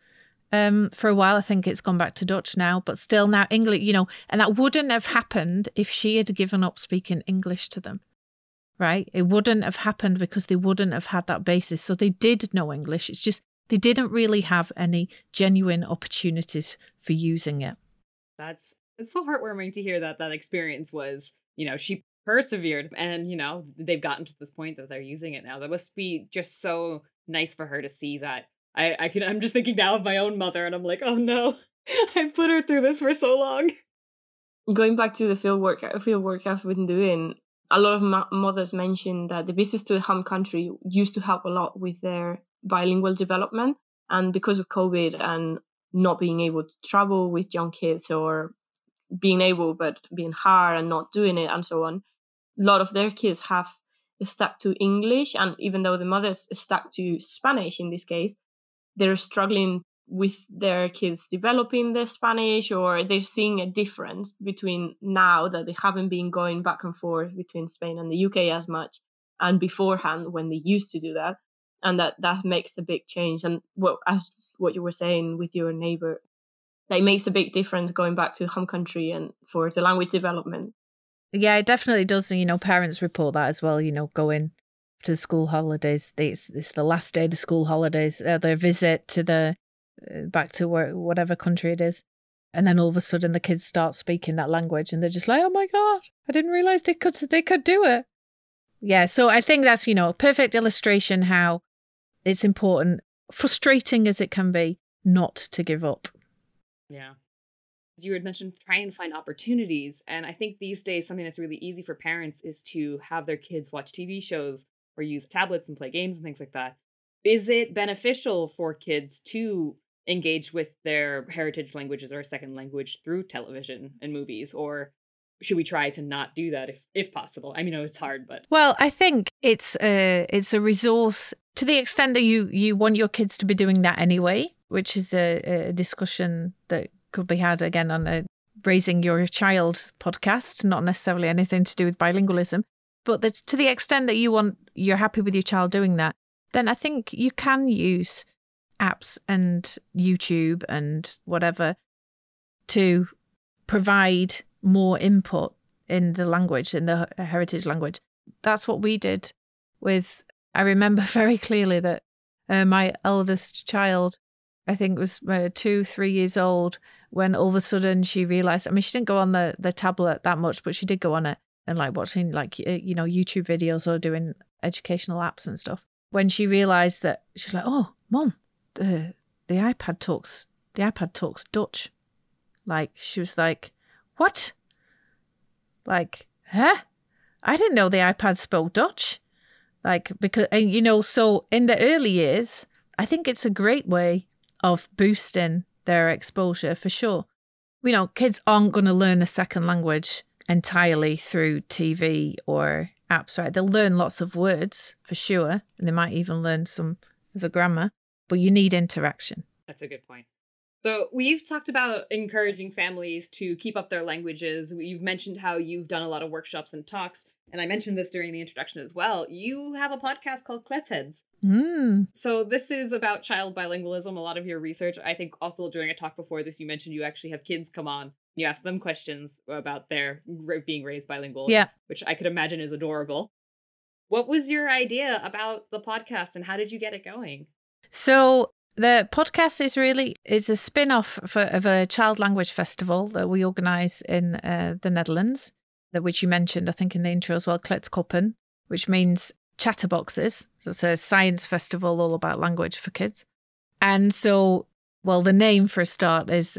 for a while. I think it's gone back to Dutch now, but still now English, you know, and that wouldn't have happened if she had given up speaking English to them. Right? It wouldn't have happened because they wouldn't have had that basis. So they did know English. It's just they didn't really have any genuine opportunities for using it. It's so heartwarming to hear that experience was, you know, she persevered and, you know, they've gotten to this point that they're using it now. That must be just so nice for her to see that. I'm just thinking now of my own mother and I'm like, oh no, I put her through this for so long. Going back to the field work I've been doing, a lot of mothers mentioned that the visits to the home country used to help a lot with their bilingual development. And because of COVID and not being able to travel with young kids or being able but being hard and not doing it and so on, a lot of their kids have stuck to English. And even though the mothers stuck to Spanish in this case, they're struggling with their kids developing their Spanish, or they're seeing a difference between now that they haven't been going back and forth between Spain and the UK as much and beforehand when they used to do that, and that makes a big change. And as you were saying with your neighbour, that makes a big difference going back to home country and for the language development. Yeah, it definitely does. And, you know, parents report that as well, you know, going to the school holidays, it's the last day of the school holidays, their visit to the back to whatever country it is, and then all of a sudden the kids start speaking that language and they're just like, oh my god, I didn't realize they could do it. Yeah, so I think that's, you know, a perfect illustration how it's important, frustrating as it can be, not to give up. Yeah, as you had mentioned, try and find opportunities. And I think these days something that's really easy for parents is to have their kids watch TV shows or use tablets and play games and things like that. Is it beneficial for kids to engage with their heritage languages or a second language through television and movies? Or should we try to not do that if possible? I mean, it's hard, but. Well, I think it's a resource to the extent that you want your kids to be doing that anyway, which is a discussion that could be had again on a Raising Your Child podcast, not necessarily anything to do with bilingualism. But that's, to the extent that you're happy with your child doing that, then I think you can use apps and YouTube and whatever to provide more input in the language, in the heritage language. That's what we did with, I remember very clearly that my eldest child, I think was 2-3 years old, when all of a sudden she realised, I mean, she didn't go on the tablet that much, but she did go on it and watching YouTube videos or doing educational apps and stuff. When she realised that, she's like, oh, Mom, the iPad talks Dutch. She was like, what? Huh? I didn't know the iPad spoke Dutch. So in the early years, I think it's a great way of boosting their exposure for sure. Kids aren't going to learn a second language entirely through TV or apps, right? They'll learn lots of words for sure, and they might even learn some of the grammar, but you need interaction. That's a good point. So we've talked about encouraging families to keep up their languages. You've mentioned how you've done a lot of workshops and talks. And I mentioned this during the introduction as well. You have a podcast called Kletsheads. Mm. So this is about child bilingualism. A lot of your research, I think also during a talk before this, you mentioned you actually have kids come on. You ask them questions about their being raised bilingual, which I could imagine is adorable. What was your idea about the podcast and how did you get it going? So the podcast is it's a spin-off of a child language festival that we organise in the Netherlands, which you mentioned, I think, in the intro as well, Kletskoppen, which means chatterboxes. So it's a science festival all about language for kids. And so, well, the name for a start is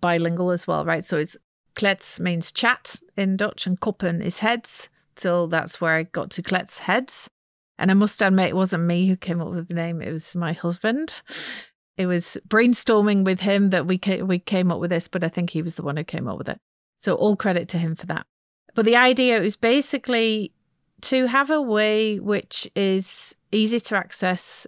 bilingual as well, right? So it's Klets means chat in Dutch and Koppen is heads. So that's where I got to Kletsheads. And I must admit, it wasn't me who came up with the name. It was my husband. It was brainstorming with him that we came up with this, but I think he was the one who came up with it. So all credit to him for that. But the idea is basically to have a way which is easy to access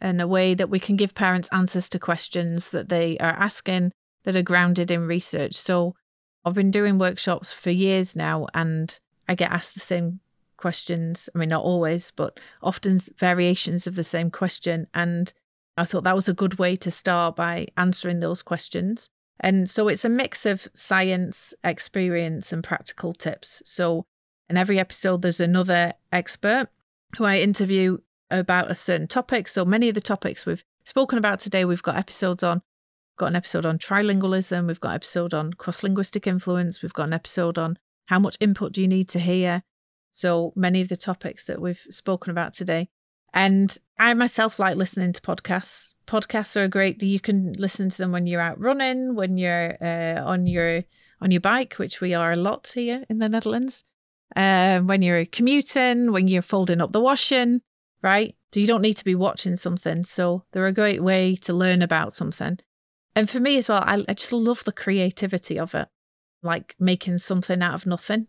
and a way that we can give parents answers to questions that they are asking that are grounded in research. So I've been doing workshops for years now and I get asked the same questions. I mean, not always, but often variations of the same question. And I thought that was a good way to start by answering those questions. And so it's a mix of science, experience, and practical tips. So in every episode, there's another expert who I interview about a certain topic. So many of the topics we've spoken about today, we've got episodes on. We've got an episode on trilingualism. We've got an episode on cross-linguistic influence. We've got an episode on how much input do you need to hear. So many of the topics that we've spoken about today. And I myself like listening to podcasts. Podcasts are great. You can listen to them when you're out running, when you're on your bike, which we are a lot here in the Netherlands, when you're commuting, when you're folding up the washing, right? So you don't need to be watching something. So they're a great way to learn about something. And for me as well, I just love the creativity of it, like making something out of nothing.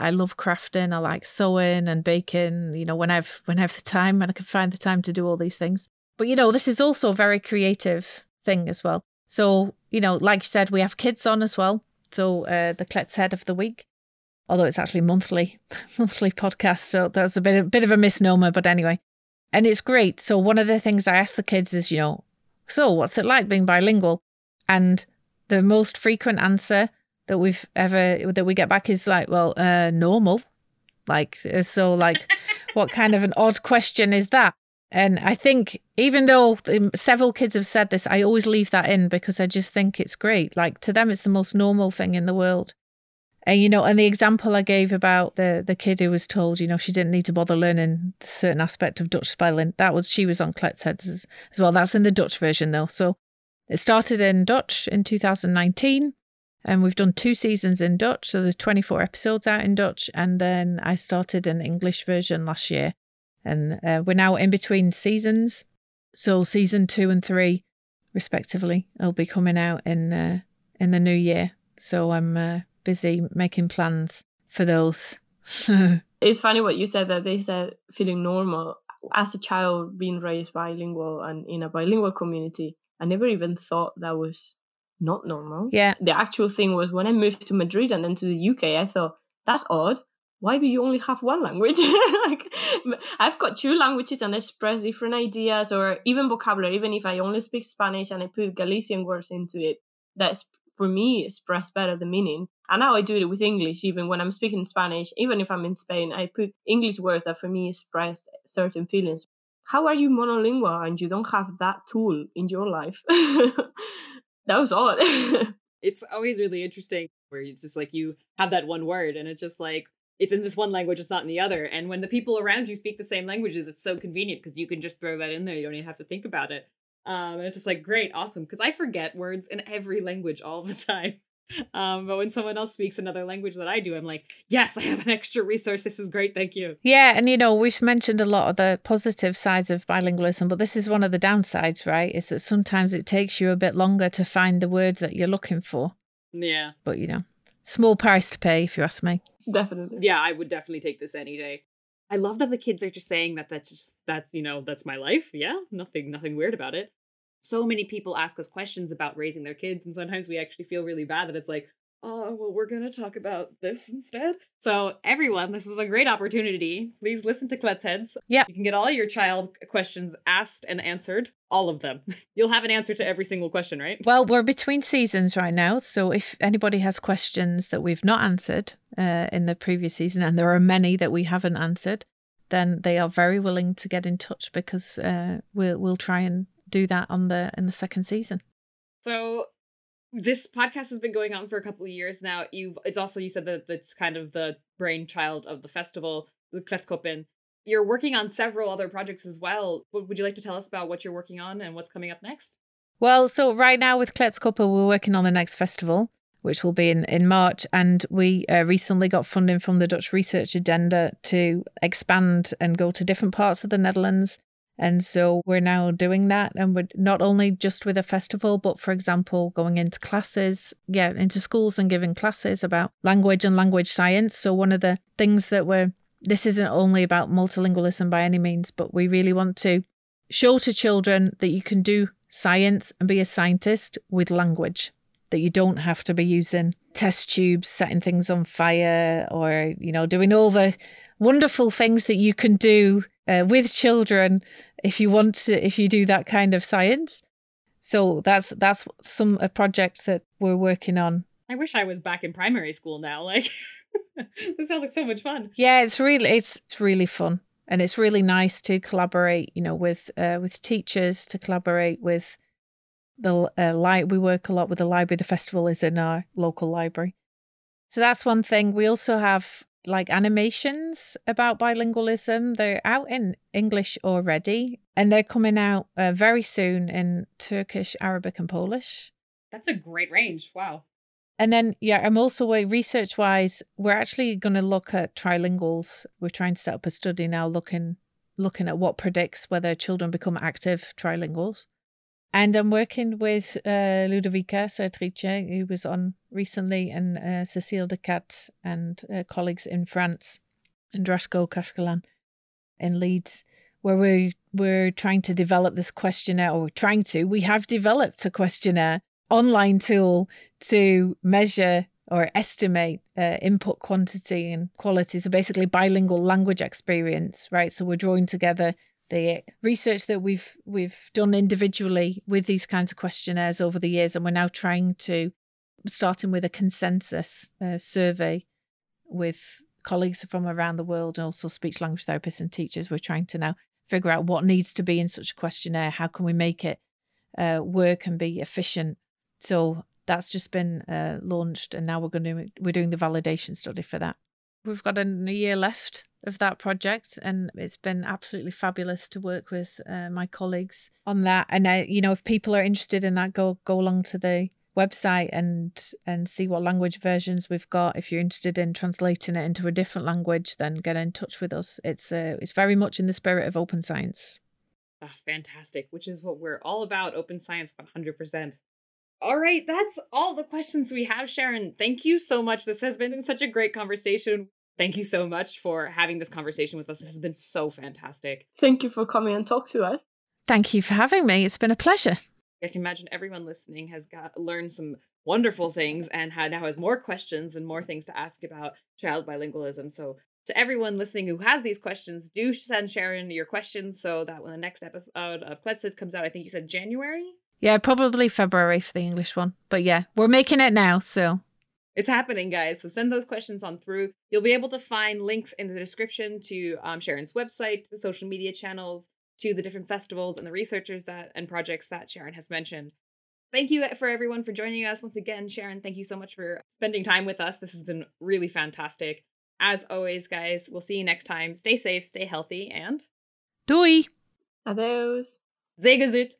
I love crafting. I like sewing and baking, when I have the time and I can find the time to do all these things. But, this is also a very creative thing as well. So, like you said, we have kids on as well. So the Kletshead of the week, although it's actually monthly podcast. So that's a bit of a misnomer, but anyway. And it's great. So one of the things I ask the kids is, so what's it like being bilingual? And the most frequent answer that we get back is normal. What kind of an odd question is that? And I think even though several kids have said this, I always leave that in because I just think it's great. To them, it's the most normal thing in the world. And, and the example I gave about the kid who was told, she didn't need to bother learning a certain aspect of Dutch spelling. She was on Kletsheads as well. That's in the Dutch version though. So it started in Dutch in 2019. And we've done 2 seasons in Dutch, so there's 24 episodes out in Dutch. And then I started an English version last year. And we're now in between seasons. So season 2 and 3, respectively, will be coming out in the new year. So I'm busy making plans for those. It's funny what you said, that they said feeling normal. As a child being raised bilingual and in a bilingual community, I never even thought that was not normal. Yeah. The actual thing was when I moved to Madrid and then to the UK, I thought, that's odd. Why do you only have one language? Like, I've got two languages and express different ideas, or even vocabulary. Even if I only speak Spanish and I put Galician words into it, that's for me express better the meaning. And now I do it with English. Even when I'm speaking Spanish, even if I'm in Spain, I put English words that for me express certain feelings. How are you monolingual and you don't have that tool in your life? That was odd. It's always really interesting where it's just like you have that one word and it's just like, it's in this one language, it's not in the other. And when the people around you speak the same languages, it's so convenient because you can just throw that in there. You don't even have to think about it. And it's just like, great, awesome. Because I forget words in every language all the time. But when someone else speaks another language that I do, I'm like, yes, I have an extra resource. This is great. Thank you. Yeah. And, you know, we've mentioned a lot of the positive sides of bilingualism, but this is one of the downsides, right? Is that sometimes it takes you a bit longer to find the word that you're looking for. Yeah. But, you know, small price to pay, if you ask me. Definitely. Yeah, I would definitely take this any day. I love that the kids are just saying that that's my life. Yeah, nothing weird about it. So many people ask us questions about raising their kids, and sometimes we actually feel really bad that it's like, oh, well, we're going to talk about this instead. So everyone, this is a great opportunity. Please listen to Kletsheads. Yeah. You can get all your child questions asked and answered, all of them. You'll have an answer to every single question, right? Well, we're between seasons right now. So if anybody has questions that we've not answered in the previous season, and there are many that we haven't answered, then they are very willing to get in touch, because we'll try and do that in the second season. So this podcast has been going on for a couple of years now. You said that it's kind of the brainchild of the festival, the Kletskoppen. You're working on several other projects as well. Would you like to tell us about what you're working on and what's coming up next? Well, so right now with Kletskoppen, we're working on the next festival, which will be in March. And we recently got funding from the Dutch Research Agenda to expand and go to different parts of the Netherlands. And so we're now doing that, and we're not only just with a festival, but for example, going into classes, into schools and giving classes about language and language science. So one of the things this isn't only about multilingualism by any means, but we really want to show to children that you can do science and be a scientist with language, that you don't have to be using test tubes, setting things on fire, or, you know, doing all the wonderful things that you can do with children, if you do that kind of science. So that's a project that we're working on. I wish I was back in primary school now. Like, this sounds like so much fun. Yeah, it's really fun, and it's really nice to collaborate. You know, with teachers, to collaborate with the library. We work a lot with the library. The festival is in our local library, so that's one thing. We also have, like, animations about bilingualism. They're out in English already, and they're coming out very soon in Turkish, Arabic and Polish. That's a great range. Wow. And then, I'm also, research-wise, we're actually going to look at trilinguals. We're trying to set up a study now looking at what predicts whether children become active trilinguals. And I'm working with Ludovica Sertrici, who was on recently, and Cecile de Cat and colleagues in France, and Drasko Kaskalan in Leeds, where we're trying to develop this questionnaire, or we have developed a questionnaire online tool to measure or estimate input quantity and quality. So basically bilingual language experience, right? So we're drawing together the research that we've done individually with these kinds of questionnaires over the years, and we're now trying to, starting with a consensus survey with colleagues from around the world, and also speech language therapists and teachers, we're trying to now figure out what needs to be in such a questionnaire, how can we make it work and be efficient. So that's just been launched, and now we're doing the validation study for that. We've got a year left of that project, and it's been absolutely fabulous to work with my colleagues on that. And if people are interested in that, go along to the website and see what language versions we've got. If you're interested in translating it into a different language, then get in touch with us. It's very much in the spirit of open science. Fantastic, which is what we're all about. Open science 100%. All right, that's all the questions we have, Sharon. Thank you so much. This has been such a great conversation. Thank you so much for having this conversation with us. This has been so fantastic. Thank you for coming and talk to us. Thank you for having me. It's been a pleasure. I can imagine everyone listening has learned some wonderful things and now has more questions and more things to ask about child bilingualism. So to everyone listening who has these questions, do send Sharon your questions so that when the next episode of Kletsheads comes out, I think you said January? Yeah, probably February for the English one. But yeah, we're making it now, so... It's happening, guys. So send those questions on through. You'll be able to find links in the description to Sharon's website, the social media channels, to the different festivals and the researchers and projects that Sharon has mentioned. Thank you for everyone for joining us. Once again, Sharon, thank you so much for spending time with us. This has been really fantastic. As always, guys, we'll see you next time. Stay safe, stay healthy, and... Doei! Adios! Sehr gesund!